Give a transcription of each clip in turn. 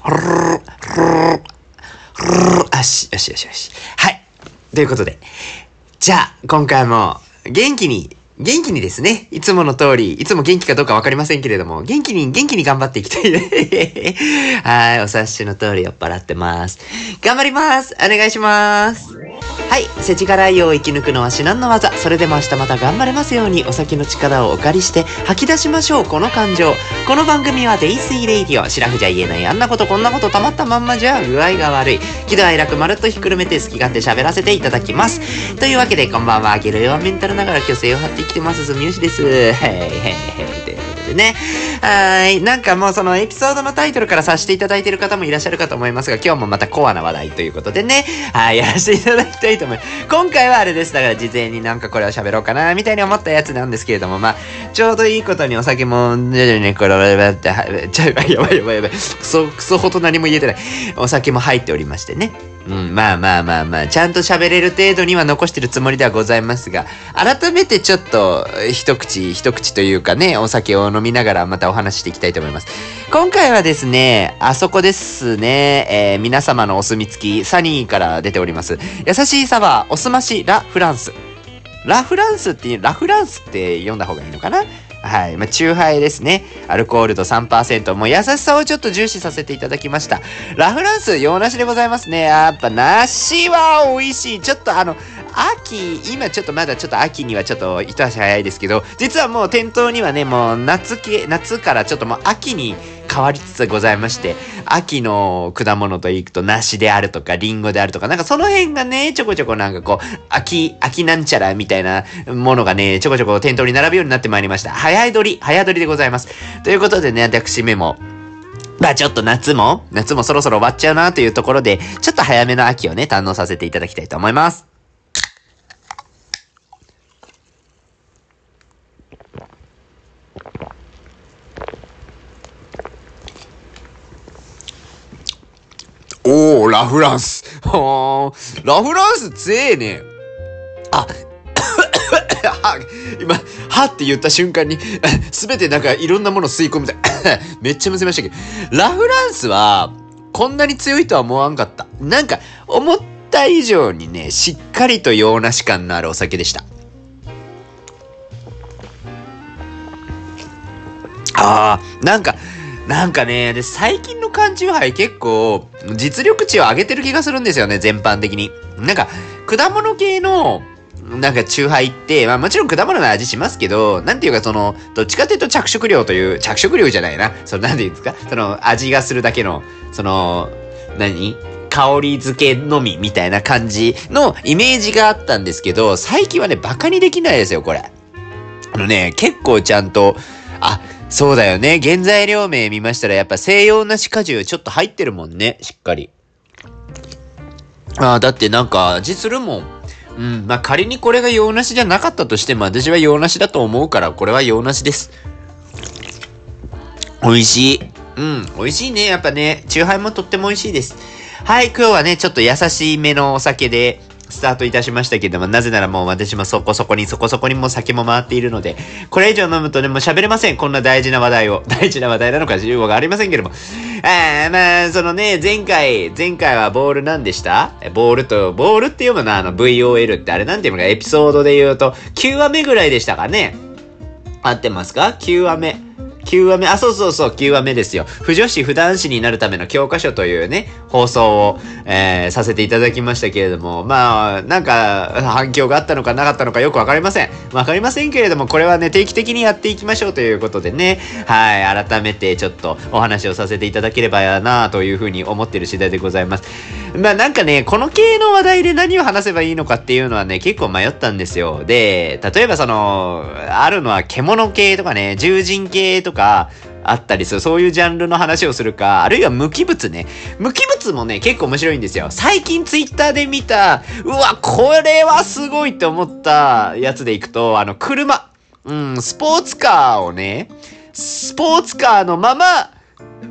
よしよしよしよし。はい。ということで。じゃあ、今回も元気にですね、いつもの通り、いつも元気かどうかわかりませんけれども、元気に頑張っていきたい。はい、お察しの通り酔っ払ってます。頑張ります。お願いします。はい、世知辛いを生き抜くのは至難の技。それでも明日また頑張れますように、お酒の力をお借りして吐き出しましょう、この感情。この番組はデイスイレイディオ。シラフじゃ言えない、あんなことこんなことたまったまんまじゃ具合が悪い。喜怒哀楽まるっとひっくるめて好き勝手喋らせていただきます。というわけで、こんばんは。ゲロ弱メンタルながら虚勢を張ってきてます、住吉です。はい。ということでね。はい。なんかもうそのエピソードのタイトルからさせていただいている方もいらっしゃるかと思いますが、今日もまたコアな話題ということでね。はい。やらせていただきたいと思います。今回はあれです。だから事前になんかこれを喋ろうかな、みたいに思ったやつなんですけれども、まあ、ちょうどいいことにお酒も、これ、やばい。クソほど何も言えてない。お酒も入っておりましてね。うん、まあ、ちゃんと喋れる程度には残してるつもりではございますが、改めてちょっと、一口というかね、お酒を飲みながらまたお話していきたいと思います。今回はですね、あそこですね、皆様のお墨付き、サニーから出ております。優しいサワー、おすまし、ラ・フランス。ラ・フランスって読んだ方がいいのかな。はい。まあ、チューハイですね。アルコール度 3%。もう優しさをちょっと重視させていただきました。ラフランス、洋梨でございますね。やっぱ梨は美味しい。ちょっと秋、今ちょっとまだちょっと秋にはちょっと一足早いですけど、実はもう店頭にはね、もう夏からちょっともう秋に変わりつつございまして、秋の果物といくと梨であるとか、リンゴであるとか、なんかその辺がね、ちょこちょこなんかこう、秋なんちゃらみたいなものがね、ちょこちょこ店頭に並ぶようになってまいりました。早撮りでございます。ということでね、私めも、まあちょっと夏もそろそろ終わっちゃうなというところで、ちょっと早めの秋をね、堪能させていただきたいと思います。おー、ラフランス。ラフランス強えね。あ、今、はって言った瞬間に、すべてなんかいろんなもの吸い込むで、めっちゃむせましたけど、ラフランスは、こんなに強いとは思わんかった。なんか、思った以上にね、しっかりと洋梨感のあるお酒でした。あー、なんかね、で最近の缶チューハイ結構実力値を上げてる気がするんですよね、全般的に。なんか果物系のなんかチューハイって、まあもちろん果物の味しますけど、なんていうかその、どっちかというと着色料じゃないな。そのなんていうんですか、その味がするだけの、その、香り付けのみみたいな感じのイメージがあったんですけど、最近はね、バカにできないですよ、これ。結構ちゃんと、あ、そうだよね。原材料名見ましたら、やっぱ西洋梨果汁ちょっと入ってるもんね。しっかり。ああ、だってなんか味するもん。うん。まあ、仮にこれが洋梨じゃなかったとしても、私は洋梨だと思うから、これは洋梨です。美味しい。うん。美味しいね。やっぱね、チューハイもとっても美味しいです。はい。今日はね、ちょっと優しいめのお酒で、スタートいたしましたけども、なぜならもう私もそこそこにもう酒も回っているので、これ以上飲むとね、もう喋れません。こんな大事な話題なのか自由語がありませんけれども。まあ、そのね、前回はボール何でした？ボールって読むな、VOL ってあれなんていうのか、エピソードで言うと、9話目ぐらいでしたかね。合ってますか？9話目。あ、そう、9話目ですよ。不女子、不男子になるための教科書というね、放送を、させていただきましたけれども、まあ、なんか、反響があったのかなかったのかよくわかりません。わかりませんけれども、これはね、定期的にやっていきましょうということでね、はい、改めてちょっとお話をさせていただければやなというふうに思ってる次第でございます。まあ、なんかね、この系の話題で何を話せばいいのかっていうのはね、結構迷ったんですよ。で、例えばその、あるのは獣系とかね、獣人系とか、あったりする、そういうジャンルの話をするか、あるいは無機物ね。無機物もね、結構面白いんですよ。最近ツイッターで見た、うわ、これはすごいって思ったやつでいくと、車、スポーツカーをね、スポーツカーのまま、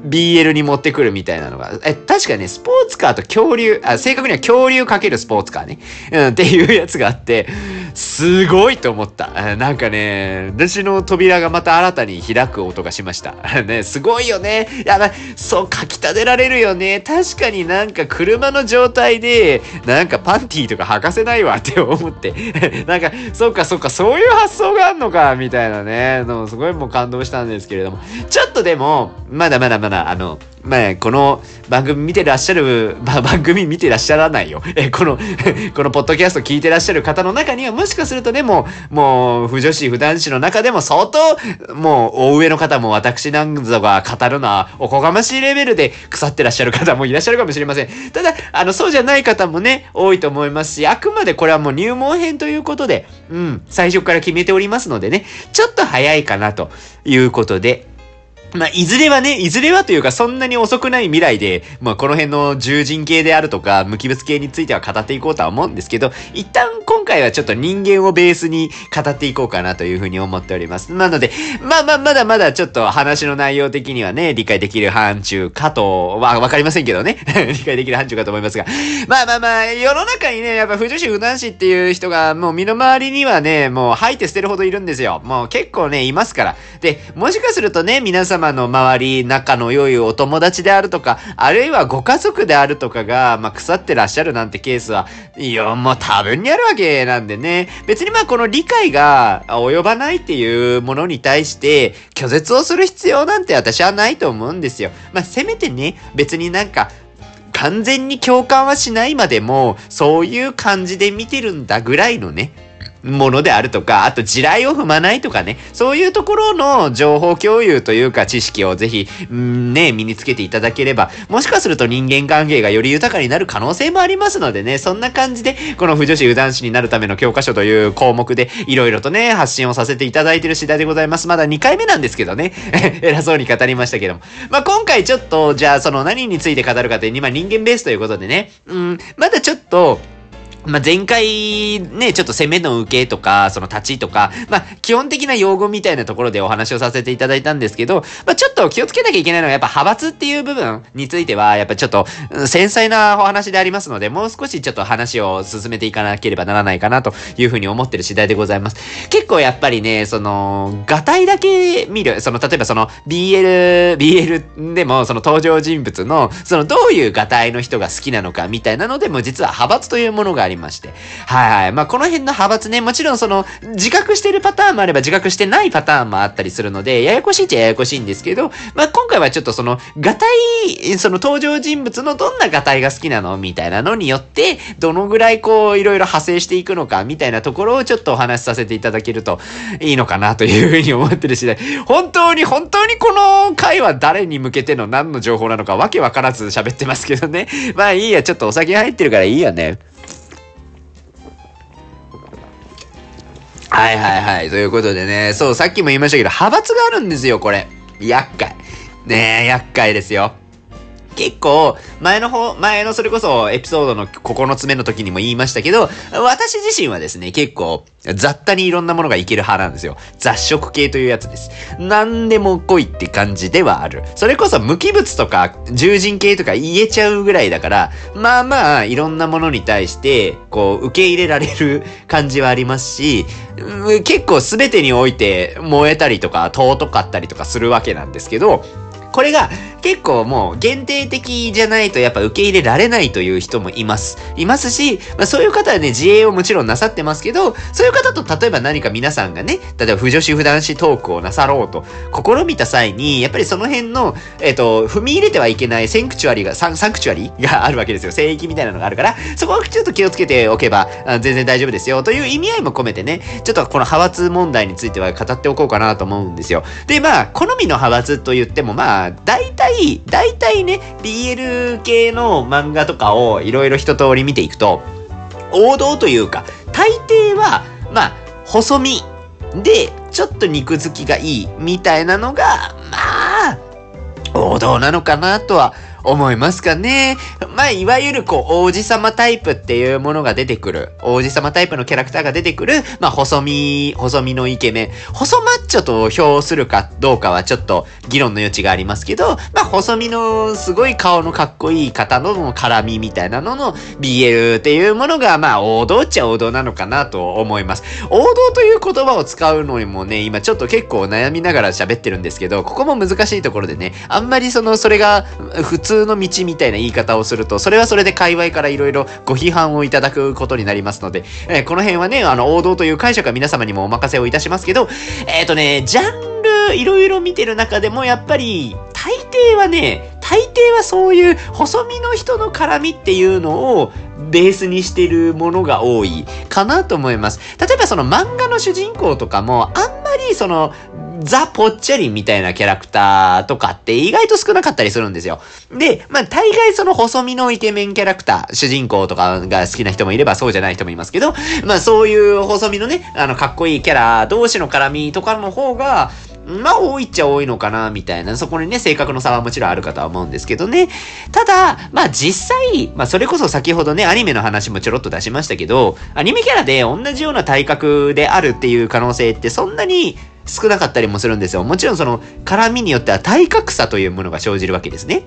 BL に持ってくるみたいなのが、確かね、スポーツカーと恐竜、正確には恐竜かけるスポーツカーね、っていうやつがあって、すごいと思った。なんかね、私の扉がまた新たに開く音がしました。ね、すごいよね。いや、そう、かき立てられるよね。確かになんか車の状態で、なんかパンティーとか履かせないわって思って、なんか、そうか、そういう発想があんのか、みたいなね、すごいもう感動したんですけれども、ちょっとでも、まだ、この番組見てらっしゃる、番組見てらっしゃらないよ。このポッドキャスト聞いてらっしゃる方の中には、もしかするとね、もう、腐女子、腐男子の中でも相当、もう、大上の方も私なんぞが語るのは、おこがましいレベルで腐ってらっしゃる方もいらっしゃるかもしれません。ただ、そうじゃない方もね、多いと思いますし、あくまでこれはもう入門編ということで、最初から決めておりますのでね、ちょっと早いかなということで、いずれはというかそんなに遅くない未来で、この辺の獣人系であるとか、無機物系については語っていこうとは思うんですけど、一旦今回はちょっと人間をベースに語っていこうかなというふうに思っております。なので、まだちょっと話の内容的にはね、理解できる範疇かと、わかりませんけどね。理解できる範疇かと思いますが。世の中にね、やっぱ腐女子腐男子っていう人がもう身の回りにはね、もう吐いて捨てるほどいるんですよ。もう結構ね、いますから。で、もしかするとね、皆さんの周り、仲の良いお友達であるとか、あるいはご家族であるとかが、腐ってらっしゃるなんてケースは、もう多分にあるわけなんでね。別にこの理解が及ばないっていうものに対して、拒絶をする必要なんて私はないと思うんですよ。せめてね、別になんか、完全に共感はしないまでも、そういう感じで見てるんだぐらいのね、ものであるとか、あと地雷を踏まないとかね、そういうところの情報共有というか知識をぜひ、身につけていただければ、もしかすると人間関係がより豊かになる可能性もありますのでね、そんな感じで、この腐女子腐男子になるための教科書という項目で、いろいろとね、発信をさせていただいている次第でございます。まだ2回目なんですけどね、偉そうに語りましたけども。今回ちょっと、じゃあその何について語るかというに、人間ベースということでね、まだちょっと、前回ね、ちょっと攻めの受けとか、その立ちとか、基本的な用語みたいなところでお話をさせていただいたんですけど、ちょっと気をつけなきゃいけないのは、やっぱ派閥っていう部分については、やっぱちょっと繊細なお話でありますので、もう少しちょっと話を進めていかなければならないかなというふうに思ってる次第でございます。結構やっぱりね、画体だけ見る、例えばBL でも、登場人物の、どういう画体の人が好きなのかみたいなのでも、実は派閥というものがありまして。はい。この辺の派閥ね、もちろん自覚してるパターンもあれば自覚してないパターンもあったりするので、ややこしいっちゃややこしいんですけど、今回はちょっと画体、登場人物のどんな画体が好きなのみたいなのによって、どのぐらいいろいろ派生していくのか、みたいなところをちょっとお話しさせていただけるといいのかなというふうに思ってる次第。本当にこの回は誰に向けての何の情報なのかわけわからず喋ってますけどね。いいや、ちょっとお酒入ってるからいいやね。はい。ということでね、そう、さっきも言いましたけど、派閥があるんですよ、これ。厄介。ねえ、厄介ですよ。結構、前のそれこそエピソードの9つ目の時にも言いましたけど、私自身はですね、結構、雑多にいろんなものがいける派なんですよ。雑食系というやつです。何でも来いって感じではある。それこそ無機物とか、獣人系とか言えちゃうぐらいだから、いろんなものに対して、受け入れられる感じはありますし、結構すべてにおいて燃えたりとか、尊かったりとかするわけなんですけど、これが結構もう限定的じゃないとやっぱ受け入れられないという人もいます。いますし、そういう方はね、自衛をもちろんなさってますけど、そういう方と例えば何か皆さんがね、例えば腐女子腐男子トークをなさろうと試みた際に、やっぱりその辺の、踏み入れてはいけないサンクチュアリがあるわけですよ。聖域みたいなのがあるから、そこをちょっと気をつけておけば、全然大丈夫ですよという意味合いも込めてね、ちょっとこの派閥問題については語っておこうかなと思うんですよ。で、好みの派閥と言っても、大体ね、BL 系の漫画とかをいろいろ一通り見ていくと、王道というか、大抵は、細身で、ちょっと肉付きがいいみたいなのが、王道なのかなとは思いますかね。まあ、いわゆるこう、王子様タイプっていうものが出てくる。王子様タイプのキャラクターが出てくる、まあ、細身のイケメン。細マッチョと評するかどうかはちょっと議論の余地がありますけど、まあ、細身のすごい顔のかっこいい方の絡みみたいなのの BL っていうものが、まあ、王道っちゃ王道なのかなと思います。王道という言葉を使うのにもね、今ちょっと結構悩みながら喋ってるんですけど、ここも難しいところでね、あんまりそれが普通の道みたいな言い方をすると、それはそれで界隈からいろいろご批判をいただくことになりますので、この辺はね、王道という解釈は皆様にもお任せをいたしますけど、ジャンルいろいろ見てる中でも、やっぱり、大抵はそういう細身の人の絡みっていうのをベースにしてるものが多いかなと思います。例えば漫画の主人公とかも、あんまりザ・ぽっちゃりみたいなキャラクターとかって意外と少なかったりするんですよ。で、まあ大概細身のイケメンキャラクター、主人公とかが好きな人もいればそうじゃない人もいますけど、まあそういう細身のね、かっこいいキャラ同士の絡みとかの方が、まあ多いっちゃ多いのかな、みたいな。そこにね、性格の差はもちろんあるかとは思うんですけどね。ただ、まあ実際、まあそれこそ先ほどね、アニメの話もちょろっと出しましたけど、アニメキャラで同じような体格であるっていう可能性ってそんなに少なかったりもするんですよ。もちろん絡みによっては体格差というものが生じるわけですね。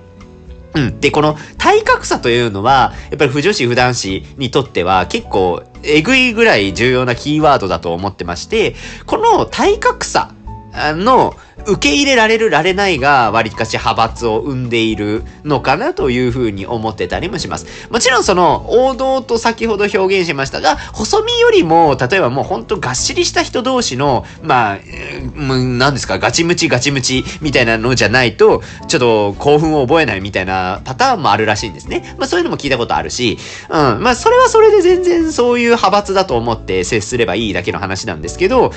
うん。で、この体格差というのは、やっぱり不女子不男子にとっては結構えぐいぐらい重要なキーワードだと思ってまして、この体格差の受け入れられるられないが割かし派閥を生んでいるのかなというふうに思ってたりもします。もちろん王道と先ほど表現しましたが、細身よりも、例えばもうほんとがっしりした人同士の、まあ、何ですか、ガチムチみたいなのじゃないと、ちょっと興奮を覚えないみたいなパターンもあるらしいんですね。まあそういうのも聞いたことあるし、うん、まあそれはそれで全然そういう派閥だと思って接すればいいだけの話なんですけど、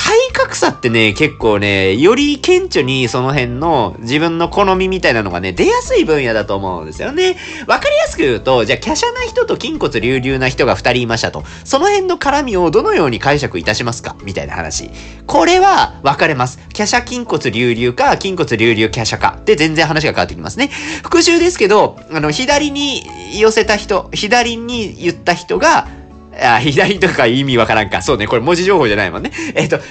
体格差ってね、結構ね、より顕著にその辺の自分の好みみたいなのがね、出やすい分野だと思うんですよね。わかりやすく言うと、じゃあ、華奢な人と筋骨隆々な人が二人いましたと。その辺の絡みをどのように解釈いたしますかみたいな話。これは分かれます。華奢筋骨隆々か、筋骨隆々華奢か。で、全然話が変わってきますね。復習ですけど、左に寄せた人、左に言った人が、左とか意味わからんか。そうね。これ文字情報じゃないもんね。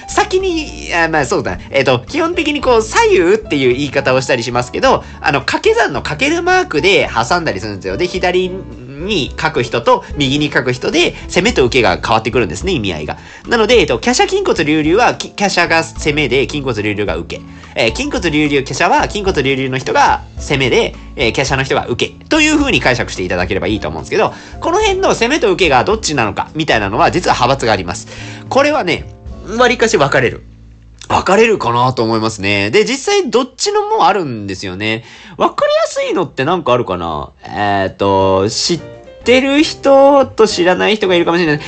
先に、まあそうだ。基本的にこう、左右っていう言い方をしたりしますけど、掛け算の掛けるマークで挟んだりするんですよ。で、左に書く人と右に書く人で、攻めと受けが変わってくるんですね、意味合いが。なので、華奢筋骨隆々は、華奢が攻めで、筋骨隆々が受け。筋骨隆々華奢は、筋骨隆々の人が攻めで、華奢の人が受け。という風に解釈していただければいいと思うんですけど、この辺の攻めと受けがどっちなのかみたいなのは実は派閥があります。これはね、わりかし分かれるかなと思いますね。で、実際どっちのもあるんですよね。分かりやすいのってなんかあるかな。知ってる人と知らない人がいるかもしれない。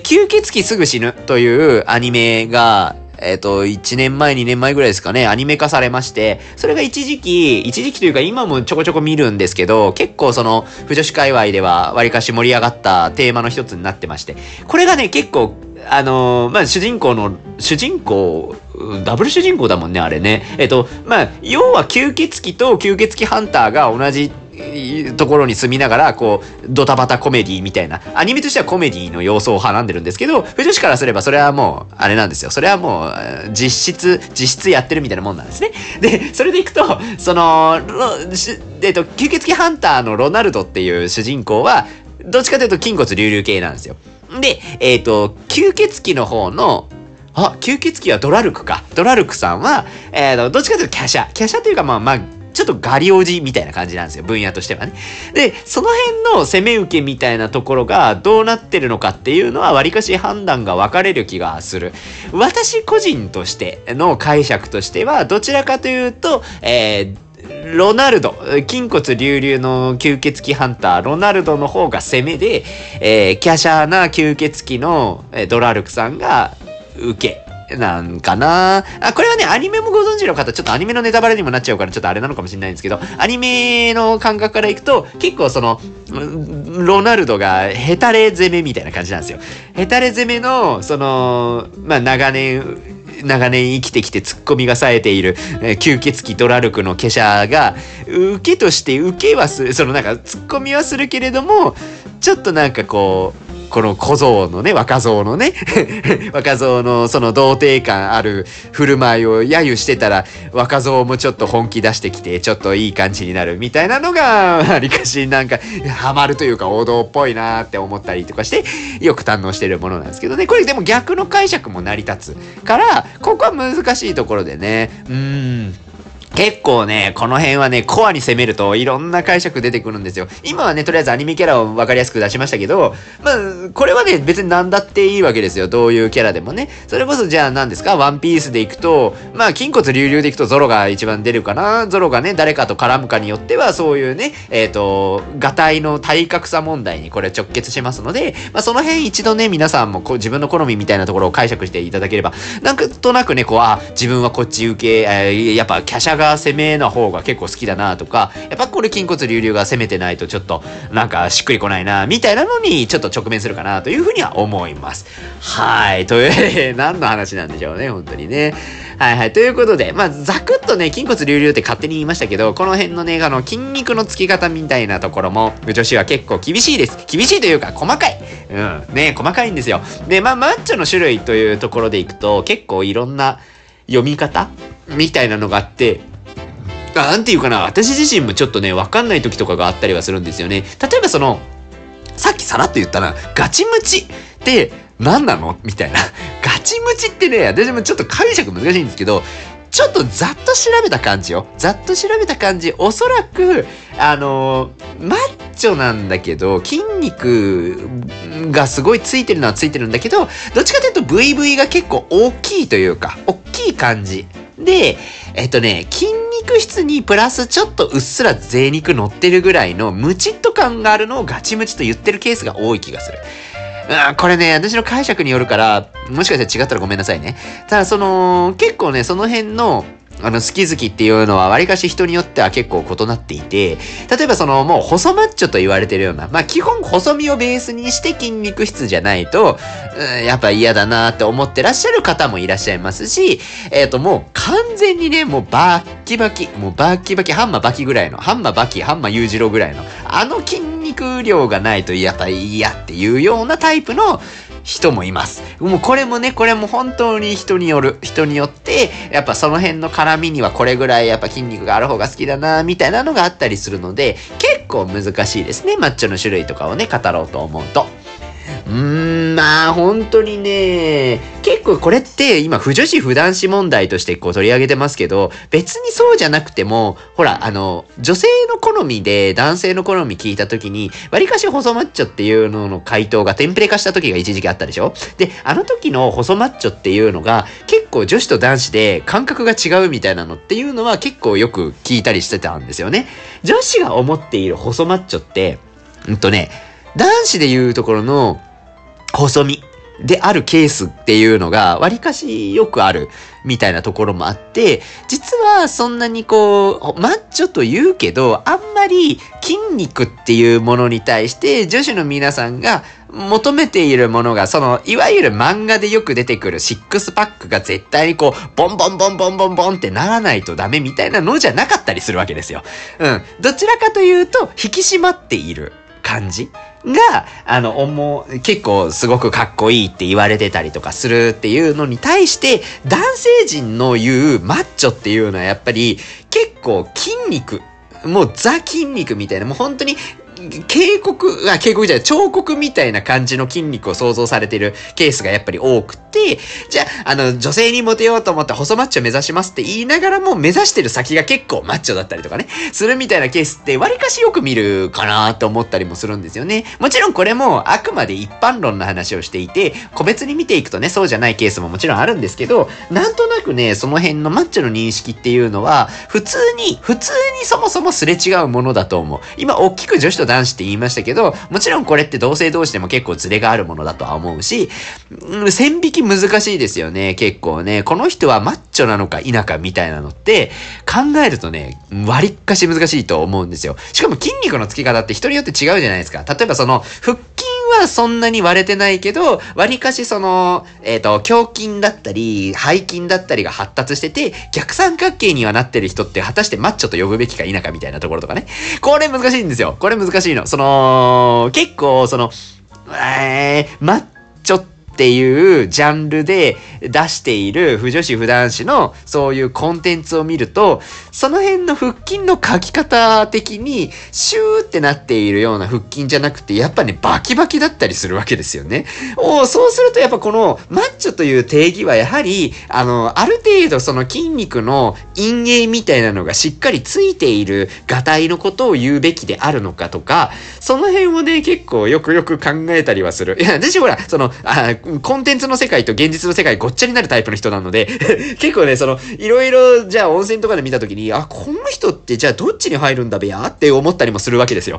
吸血鬼すぐ死ぬというアニメが、1年前、2年前ぐらいですかね、アニメ化されまして、それが一時期というか今もちょこちょこ見るんですけど、結構不女子界隈では割かし盛り上がったテーマの一つになってまして、これがね、結構、まあ、主人公、ダブル主人公だもんね、あれね。まあ、要は吸血鬼と吸血鬼ハンターが同じところに住みながら、こう、ドタバタコメディみたいな、アニメとしてはコメディの要素をはらんでるんですけど、不女子からすればそれはもう、あれなんですよ。それはもう、実質やってるみたいなもんなんですね。で、それでいくと、吸血鬼ハンターのロナルドっていう主人公は、どっちかというと筋骨隆々系なんですよ。で、吸血鬼の方の、吸血鬼はドラルクか。ドラルクさんは、どっちかというと華奢というか、まあ、ちょっとガリおじみたいな感じなんですよ。分野としてはね。で、その辺の攻め受けみたいなところがどうなってるのかっていうのは、割かし判断が分かれる気がする。私個人としての解釈としては、どちらかというと、ロナルド、筋骨隆々の吸血鬼ハンター、ロナルドの方が攻めで、華奢な吸血鬼のドラルクさんが受け。なんかなあ、これはね、アニメもご存知の方、ちょっとアニメのネタバレにもなっちゃうから、ちょっとあれなのかもしれないんですけど、アニメの感覚からいくと、結構ロナルドがヘタレ攻めみたいな感じなんですよ。ヘタレ攻めの、まあ、長年、長年生きてきてツッコミが冴えている、吸血鬼ドラルクの華奢が受けとして受けはする、そのなんかツッコミはするけれどもちょっとなんかこうこの小僧のね、若僧のね若僧のその童貞感ある振る舞いを揶揄してたら、若僧もちょっと本気出してきてちょっといい感じになるみたいなのが、ありかしなんかハマるというか王道っぽいなって思ったりとかしてよく堪能してるものなんですけどね。これでも逆の解釈も成り立つから、ここは難しいところでね、結構ね、この辺はね、コアに攻めるといろんな解釈出てくるんですよ。今はね、とりあえずアニメキャラを分かりやすく出しましたけど、まあ、これはね、別に何だっていいわけですよ。どういうキャラでもね。それこそじゃあ何ですか、ワンピースでいくと、まあ、筋骨隆々でいくとゾロが一番出るかな。ゾロがね、誰かと絡むかによっては、そういうね、ガタイの体格差問題にこれ直結しますので、まあ、その辺一度ね、皆さんもこう自分の好みみたいなところを解釈していただければ、なんとなくね、こう、あ、自分はこっち受け、やっぱ華奢が攻めの方が結構好きだなとか、やっぱこれ筋骨隆々が攻めてないとちょっとなんかしっくりこないなみたいなのにちょっと直面するかなというふうには思います。はい。という、何の話なんでしょうね、本当にね。はいはい。ということで、まあ、ざくっとね、筋骨隆々って勝手に言いましたけど、この辺のね、あの筋肉のつき方みたいなところも、女子は結構厳しいです。厳しいというか、細かい。ね、細かいんですよ。で、まあ、マッチョの種類というところでいくと、結構いろんな読み方みたいなのがあって、なんていうかな、私自身もちょっとね、わかんない時とかがあったりはするんですよね。例えばその、さっきさらっと言ったな、ガチムチって何なのみたいな。ガチムチってね、私もちょっと解釈難しいんですけど、ちょっとざっと調べた感じよ。ざっと調べた感じ、おそらく、マッチョなんだけど、筋肉がすごいついてるのはついてるんだけど、どっちかというと VV が結構大きいというか、大きい感じ。で、筋肉質にプラスちょっとうっすら贅肉乗ってるぐらいのムチッと感があるのをガチムチと言ってるケースが多い気がする。これね、私の解釈によるから、もしかしたら違ったらごめんなさいね。ただ、結構ね、その辺の、好き好きっていうのは、わりかし人によっては結構異なっていて、例えばもう細マッチョと言われてるような、まあ基本細身をベースにして筋肉質じゃないと、やっぱ嫌だなーって思ってらっしゃる方もいらっしゃいますし、もう完全にね、もうバッキバキ、もうバッキバキ、ハンマーバキぐらいの、ハンマーバキ、ハンマー裕次郎ぐらいの、あの筋肉量がないとやっぱ嫌っていうようなタイプの、人もいます。もうこれもね、これも本当に人による。人によって、やっぱその辺の絡みにはこれぐらいやっぱ筋肉がある方が好きだな、みたいなのがあったりするので、結構難しいですね。マッチョの種類とかをね、語ろうと思うと。まあ本当にね、結構これって今、不女子不男子問題としてこう取り上げてますけど、別にそうじゃなくても、ほら、女性の好みで男性の好み聞いた時に、割かし細マッチョっていうのの回答がテンプレ化した時が一時期あったでしょ？で、あの時の細マッチョっていうのが、結構女子と男子で感覚が違うみたいなのっていうのは結構よく聞いたりしてたんですよね。女子が思っている細マッチョって、男子でいうところの、細身であるケースっていうのが割かしよくあるみたいなところもあって、実はそんなにこう、マッチョと言うけど、あんまり筋肉っていうものに対して女子の皆さんが求めているものが、いわゆる漫画でよく出てくるシックスパックが絶対にこう、ボンボンボンボンボンボンってならないとダメみたいなのじゃなかったりするわけですよ。どちらかというと、引き締まっている感じが、結構すごくかっこいいって言われてたりとかするっていうのに対して、男性陣の言うマッチョっていうのはやっぱり結構筋肉、もうザ筋肉みたいな、もう本当に警告じゃない、彫刻みたいな感じの筋肉を想像されてるケースがやっぱり多くて、じゃあ、女性にモテようと思って細マッチョ目指しますって言いながらも目指してる先が結構マッチョだったりとかね、するみたいなケースって割かしよく見るかなと思ったりもするんですよね。もちろんこれもあくまで一般論の話をしていて、個別に見ていくとね、そうじゃないケースももちろんあるんですけど、なんとなくね、その辺のマッチョの認識っていうのは、普通にそもそもすれ違うものだと思う。今、大きく女子と男子って言いましたけど、もちろんこれって同性同士でも結構ズレがあるものだとは思うし、線引き難しいですよね。結構ね、この人はマッチョなのか否かみたいなのって考えるとね、割っかし難しいと思うんですよ。しかも筋肉のつき方って人によって違うじゃないですか。例えば腹筋はそんなに割れてないけど、割かしその、胸筋だったり、背筋だったりが発達してて、逆三角形にはなってる人って果たしてマッチョと呼ぶべきか否かみたいなところとかね。これ難しいんですよ。これ難しいの。その、結構その、マッチョっていうジャンルで出している不女子不男子のそういうコンテンツを見ると、その辺の腹筋の描き方的にシューってなっているような腹筋じゃなくて、やっぱねバキバキだったりするわけですよね。そうするとやっぱこのマッチョという定義はやはりある程度その筋肉の陰影みたいなのがしっかりついているがたいのことを言うべきであるのかとか、その辺をね結構よくよく考えたりはする。いや私ほらそのコンテンツの世界と現実の世界ごっちゃになるタイプの人なので結構ねそのいろいろじゃあ温泉とかで見た時に、あ、この人ってじゃあどっちに入るんだべやって思ったりもするわけですよ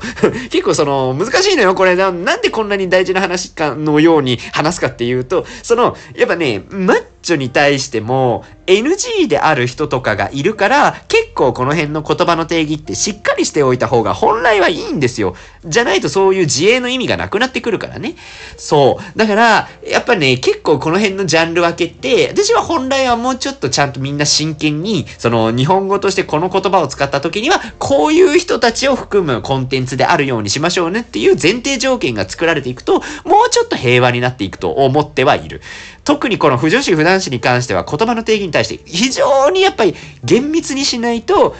結構その難しいのよこれ。なんでこんなに大事な話かのように話すかっていうと、そのやっぱねマッチョに対しても NG である人とかがいるから、結構この辺の言葉の定義ってしっかりしておいた方が本来はいいんですよ。じゃないとそういう自衛の意味がなくなってくるからね。そうだからやっぱね結構この辺のジャンル分けって、私は本来はもうちょっとちゃんとみんな真剣にその日本語としてこの言葉を使った時にはこういう人たちを含むコンテンツであるようにしましょうねっていう前提条件が作られていくと、もうちょっと平和になっていくと思ってはいる。特にこの不女子不男子に関しては言葉の定義に対して非常にやっぱり厳密にしないと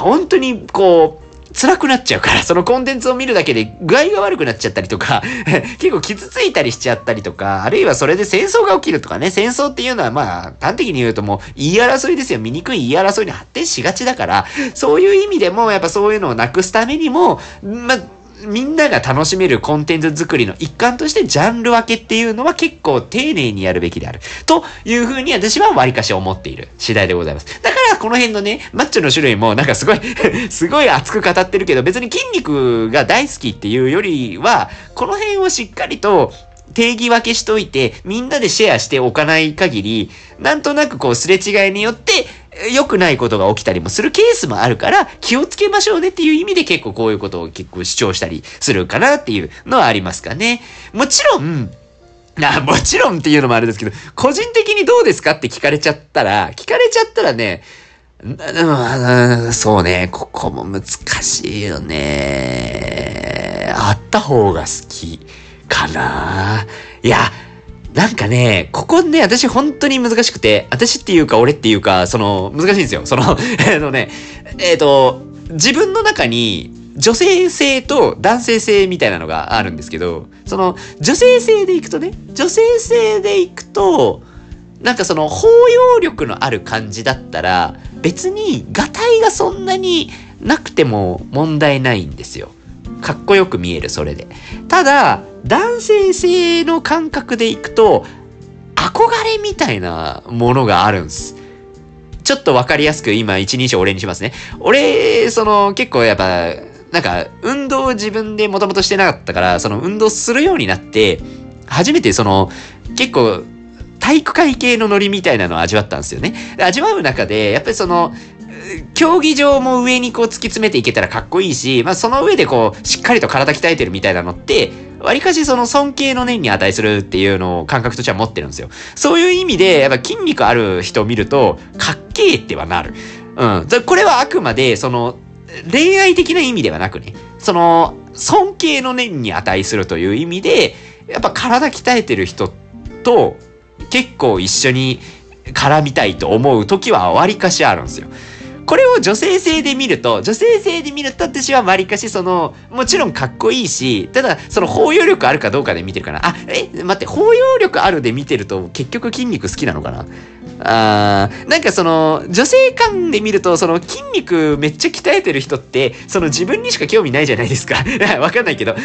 本当にこう辛くなっちゃうから、そのコンテンツを見るだけで具合が悪くなっちゃったりとか結構傷ついたりしちゃったりとか、あるいはそれで戦争が起きるとかね。戦争っていうのはまあ端的に言うともう言い争いですよ。醜い言い争いに発展しがちだから、そういう意味でもやっぱそういうのをなくすためにもみんなが楽しめるコンテンツ作りの一環としてジャンル分けっていうのは結構丁寧にやるべきであるというふうに私は割かし思っている次第でございます。だからこの辺のねマッチョの種類もなんかすごいすごい熱く語ってるけど、別に筋肉が大好きっていうよりはこの辺をしっかりと定義分けしといてみんなでシェアしておかない限り、なんとなくこうすれ違いによって良くないことが起きたりもするケースもあるから気をつけましょうねっていう意味で結構こういうことを結構主張したりするかなっていうのはありますかね。もちろんっていうのもあれですけど、個人的にどうですかって聞かれちゃったらね、そうね、ここも難しいよね。あった方が好きかな。いやなんかね、ここね、私本当に難しくて、私っていうか俺っていうか、その、難しいんですよ。その、自分の中に女性性と男性性みたいなのがあるんですけど、その、女性性でいくと、なんかその、包容力のある感じだったら、別に、がたいがそんなになくても問題ないんですよ。かっこよく見える、それで。ただ、男性性の感覚でいくと憧れみたいなものがあるんです。ちょっとわかりやすく今一人称俺にしますね。俺その結構やっぱなんか運動を自分でもともとしてなかったから、その運動するようになって初めてその結構体育会系のノリみたいなのを味わったんですよね。味わう中でやっぱりその競技場も上にこう突き詰めていけたらかっこいいし、まあその上でこうしっかりと体鍛えてるみたいなのって割かしその尊敬の念に値するっていうのを感覚としては持ってるんですよ。そういう意味でやっぱ筋肉ある人を見るとかっけーってはなる。これはあくまでその恋愛的な意味ではなくね、その尊敬の念に値するという意味でやっぱ体鍛えてる人と結構一緒に絡みたいと思う時は割かしあるんですよ。これを女性性で見ると私はわりかしその、もちろんかっこいいし、ただその包容力あるかどうかで見てるかな。待って、包容力あるで見てると結局筋肉好きなのかな。なんかその女性間で見るとその筋肉めっちゃ鍛えてる人ってその自分にしか興味ないじゃないですかわかんないけど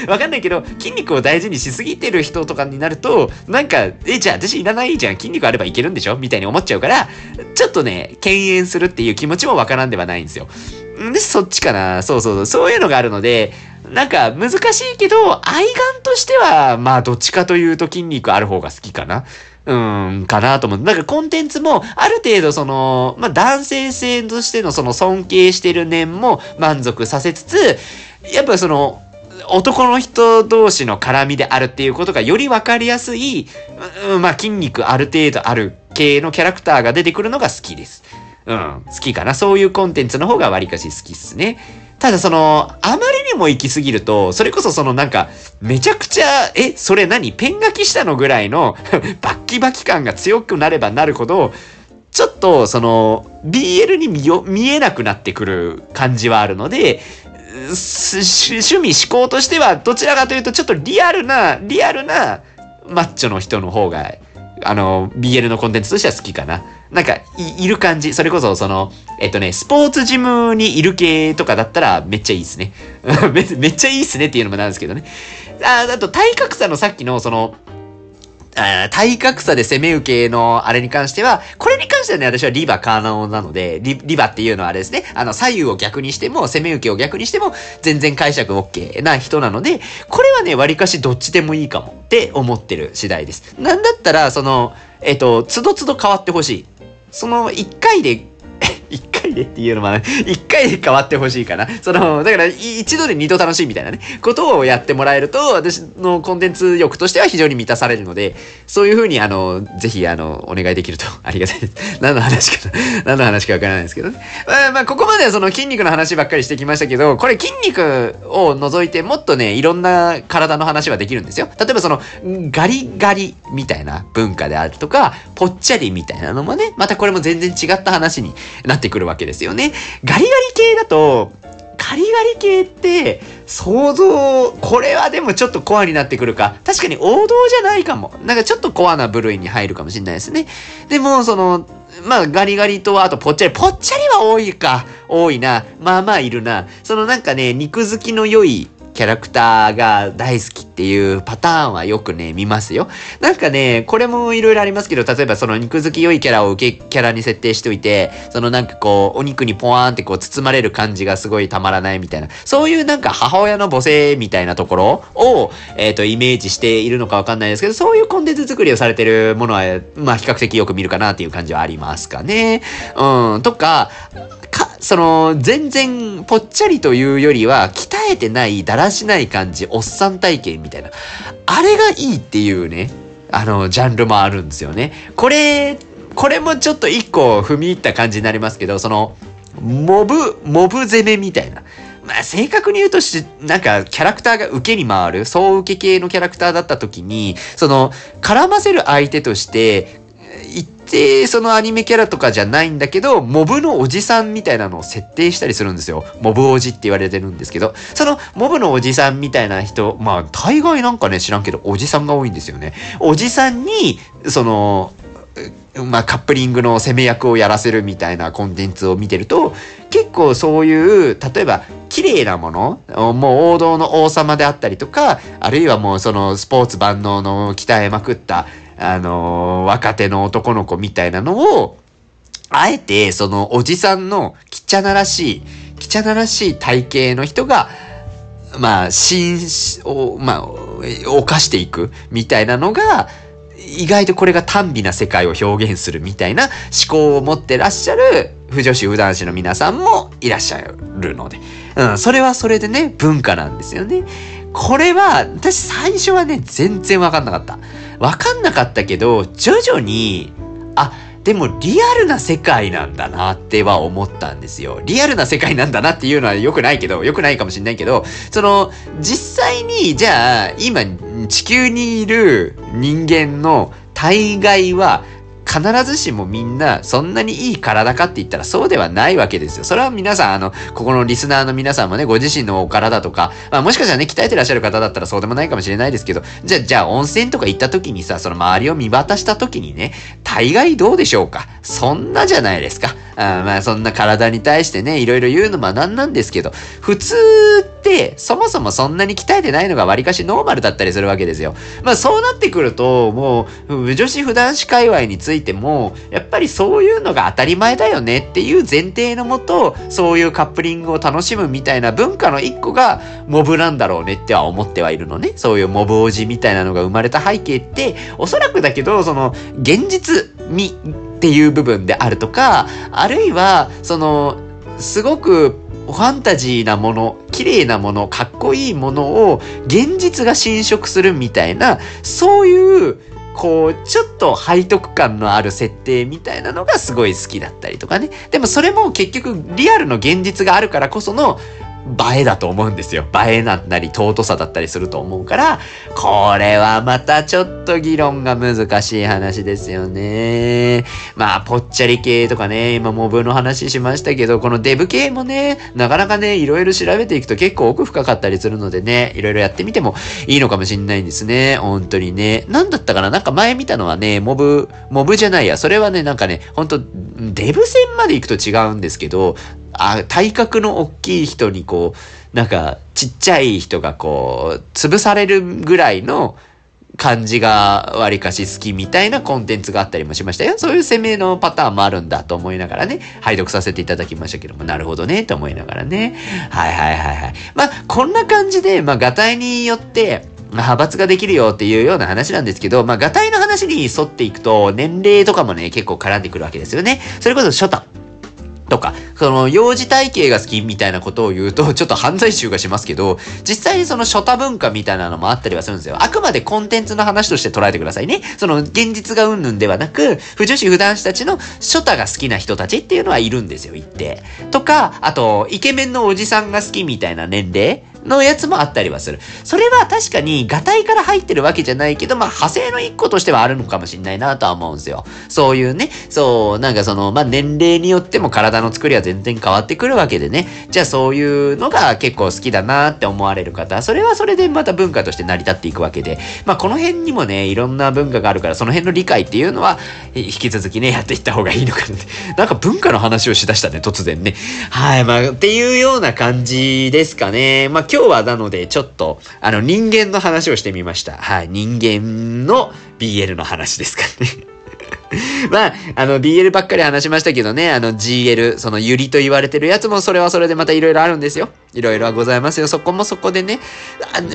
筋肉を大事にしすぎてる人とかになるとなんかじゃあ私いらないじゃん、筋肉あればいけるんでしょみたいに思っちゃうから、ちょっとね敬遠するっていう気持ちもわからんではないんですよ。でそっちかな。そういうのがあるので、なんか難しいけど愛玩としてはまあどっちかというと筋肉ある方が好きかな。かなと思う。なんかコンテンツもある程度その、まあ男性性としてのその尊敬してる念も満足させつつ、やっぱその、男の人同士の絡みであるっていうことがより分かりやすい、まあ筋肉ある程度ある系のキャラクターが出てくるのが好きです。うん、好きかな。そういうコンテンツの方がわりかし好きっすね。ただその、あまりにも行き過ぎると、それこそそのなんか、めちゃくちゃ、それ何ペン書きしたのぐらいのバッキバキ感が強くなればなるほど、ちょっとその、BL に見えなくなってくる感じはあるので、趣味思考としては、どちらかというとちょっとリアルなマッチョの人の方が、BL のコンテンツとしては好きかな。なんか、いる感じ。それこそ、その、スポーツジムにいる系とかだったら、めっちゃいいっすね。めっちゃいいっすねっていうのもなんですけどね。あと、体格差のさっきの、その、体格差で攻め受けのあれに関しては、これに関してはね、私はリバ可能なので、リバっていうのはあれですね、左右を逆にしても、攻め受けを逆にしても、全然解釈 OK な人なので、これはね、割かしどっちでもいいかもって思ってる次第です。なんだったら、その、つどつど変わってほしい。その、一回でっていうのもね、一回で変わってほしいかな。その、だから一度で二度楽しいみたいなね、ことをやってもらえると、私のコンテンツ欲としては非常に満たされるので、そういう風に、ぜひ、お願いできるとありがたいです。何の話かわからないんですけどね。まあ、ここまではその筋肉の話ばっかりしてきましたけど、これ筋肉を除いてもっとね、いろんな体の話はできるんですよ。例えばその、ガリガリみたいな文化であるとか、ぽっちゃりみたいなのもね、またこれも全然違った話になってくるわけですよね。ガリガリ系って想像、これはでもちょっとコアになってくるか。確かに王道じゃないかも。なんかちょっとコアな部類に入るかもしれないですね。でもその、まあガリガリとあとぽっちゃりは多いな。まあまあいるな。そのなんかね、肉付きの良いキャラクターが大好きっていうパターンはよくね、見ますよ。なんかね、これもいろいろありますけど、例えばその肉付き良いキャラを受けキャラに設定しておいて、そのなんかこう、お肉にポワーンってこう包まれる感じがすごいたまらないみたいな、そういうなんか母親の母性みたいなところを、イメージしているのかわかんないですけど、そういうコンテンツ作りをされてるものは、まあ比較的よく見るかなっていう感じはありますかね。うん、とか、その、全然ぽっちゃりというよりは、鍛えてない、だらしない感じ、おっさん体型みたいな。あれがいいっていうね、ジャンルもあるんですよね。これもちょっと一個踏み入った感じになりますけど、その、モブ攻めみたいな。まあ正確に言うとなんかキャラクターが受けに回る、総受け系のキャラクターだった時に、その、絡ませる相手として、そのアニメキャラとかじゃないんだけど、モブのおじさんみたいなのを設定したりするんですよ。モブおじって言われてるんですけど、そのモブのおじさんみたいな人、まあ大概なんかね、知らんけどおじさんが多いんですよね。おじさんにその、まあカップリングの攻め役をやらせるみたいなコンテンツを見てると、結構そういう、例えば綺麗なもの、もう王道の王様であったりとか、あるいはもうそのスポーツ万能の鍛えまくった若手の男の子みたいなのを、あえて、その、おじさんの、きちゃならしい体型の人が、まあ、犯していく、みたいなのが、意外とこれが短美な世界を表現するみたいな思考を持ってらっしゃる、腐女子、腐男子の皆さんもいらっしゃるので。うん、それはそれでね、文化なんですよね。これは、私最初はね、全然わかんなかったけど、徐々に、あ、でもリアルな世界なんだなっては思ったんですよ。リアルな世界なんだなっていうのは良くないかもしれないけど、その、実際に、じゃあ、今、地球にいる人間の大概は、必ずしもみんなそんなにいい体かって言ったらそうではないわけですよ。それは皆さん、ここのリスナーの皆さんもね、ご自身のお体とか、まあもしかしたらね、鍛えてらっしゃる方だったらそうでもないかもしれないですけど、じゃあ温泉とか行った時にさ、その周りを見渡した時にね、大概どうでしょうか？そんなじゃないですか。まあそんな体に対してね、いろいろ言うのもなんなんですけど、普通ってそもそもそんなに鍛えてないのがわりかしノーマルだったりするわけですよ。まあそうなってくると、もう、腐女子腐男子界隈についても、やっぱりそういうのが当たり前だよねっていう前提のもと、そういうカップリングを楽しむみたいな文化の一個がモブなんだろうねっては思ってはいるのね。そういうモブおじみたいなのが生まれた背景って、おそらくだけど、その、現実味っていう部分であるとか、あるいは、その、すごくファンタジーなもの、綺麗なもの、かっこいいものを現実が侵食するみたいな、そういうこうちょっと背徳感のある設定みたいなのがすごい好きだったりとかね。でもそれも結局リアルの現実があるからこその映えだと思うんですよ。映えなんなり尊さだったりすると思うから、これはまたちょっと議論が難しい話ですよね。まあぽっちゃり系とかね、今モブの話しましたけど、このデブ系もね、なかなかねいろいろ調べていくと結構奥深かったりするのでね、いろいろやってみてもいいのかもしんないんですね、本当にね。なんだったかな、なんか前見たのはね、モブじゃないや、それはね、なんかね、ほんとデブ戦まで行くと違うんですけど、体格の大きい人にこう、なんかちっちゃい人がこう、潰されるぐらいの感じがわりかし好きみたいなコンテンツがあったりもしましたよ。そういう攻めのパターンもあるんだと思いながらね、拝読させていただきましたけども、なるほどね、と思いながらね。はいはいはいはい。まあ、こんな感じで、まあ、ガタイによって、派閥ができるよっていうような話なんですけど、まあ、ガタイの話に沿っていくと、年齢とかもね、結構絡んでくるわけですよね。それこそ初太とか、その幼児体型が好きみたいなことを言うとちょっと犯罪集がしますけど、実際にそのショタ文化みたいなのもあったりはするんですよ。あくまでコンテンツの話として捉えてくださいね。その現実が云々ではなく、不女子不男子たちのショタが好きな人たちっていうのはいるんですよ、一定。とか、あとイケメンのおじさんが好きみたいな年齢のやつもあったりはする。それは確かにガタイから入ってるわけじゃないけど、まあ派生の一個としてはあるのかもしれないなとは思うんですよ。そういうね、そう、なんかその、まあ年齢によっても体の作りは全然変わってくるわけでね。じゃあそういうのが結構好きだなって思われる方、それはそれでまた文化として成り立っていくわけで、まあこの辺にもね、いろんな文化があるから、その辺の理解っていうのは引き続きね、やっていった方がいいのかなって。なんか文化の話をしだしたね、突然ね。はい、まあっていうような感じですかね。まあ今日はなのでちょっと人間の話をしてみました。はい、人間の BL の話ですかね。まあ、BL ばっかり話しましたけどね、GL、そのユリと言われてるやつもそれはそれでまたいろいろあるんですよ。いろいろはございますよ。そこもそこでね。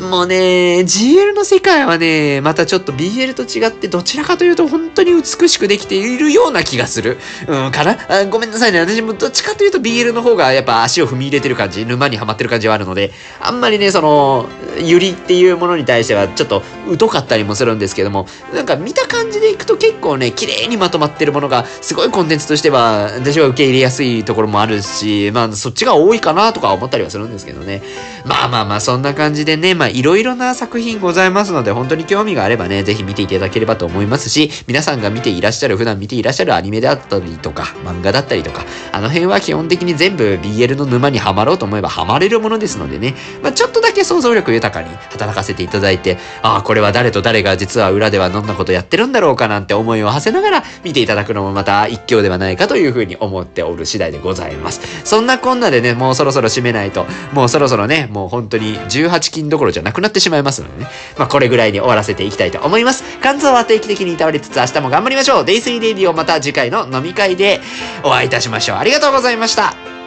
もうね、GL の世界はね、またちょっと BL と違ってどちらかというと本当に美しくできているような気がする。うん、かな？ごめんなさいね。私もどっちかというと BL の方がやっぱ足を踏み入れてる感じ、沼にはまってる感じはあるので、あんまりね、その、ユリっていうものに対してはちょっと疎かったりもするんですけども、なんか見た感じでいくと結構ね、綺麗にまとまってるものがすごいコンテンツとしては私は受け入れやすいところもあるし、まあそっちが多いかなとか思ったりはするんですけどね。まあまあまあそんな感じでね、まあいろいろな作品ございますので、本当に興味があればね、ぜひ見ていただければと思いますし、皆さんが見ていらっしゃる、普段見ていらっしゃるアニメであったりとか漫画だったりとか、あの辺は基本的に全部 BL の沼にはまろうと思えばはまれるものですのでね、まあちょっとだけ想像力豊かに働かせていただいて、ああこれは誰と誰が実は裏ではどんなことやってるんだろうかなんて思いを馳せながら見ていただくのもまた一興ではないかというふうに思っておる次第でございます。そんなこんなでね、もうそろそろ締めないと、もうそろそろね、もう本当に18禁どころじゃなくなってしまいますのでね、まあこれぐらいに終わらせていきたいと思います。肝臓は定期的にいたわりつつ、明日も頑張りましょう。デイスリーレディオ、また次回の飲み会でお会いいたしましょう。ありがとうございました。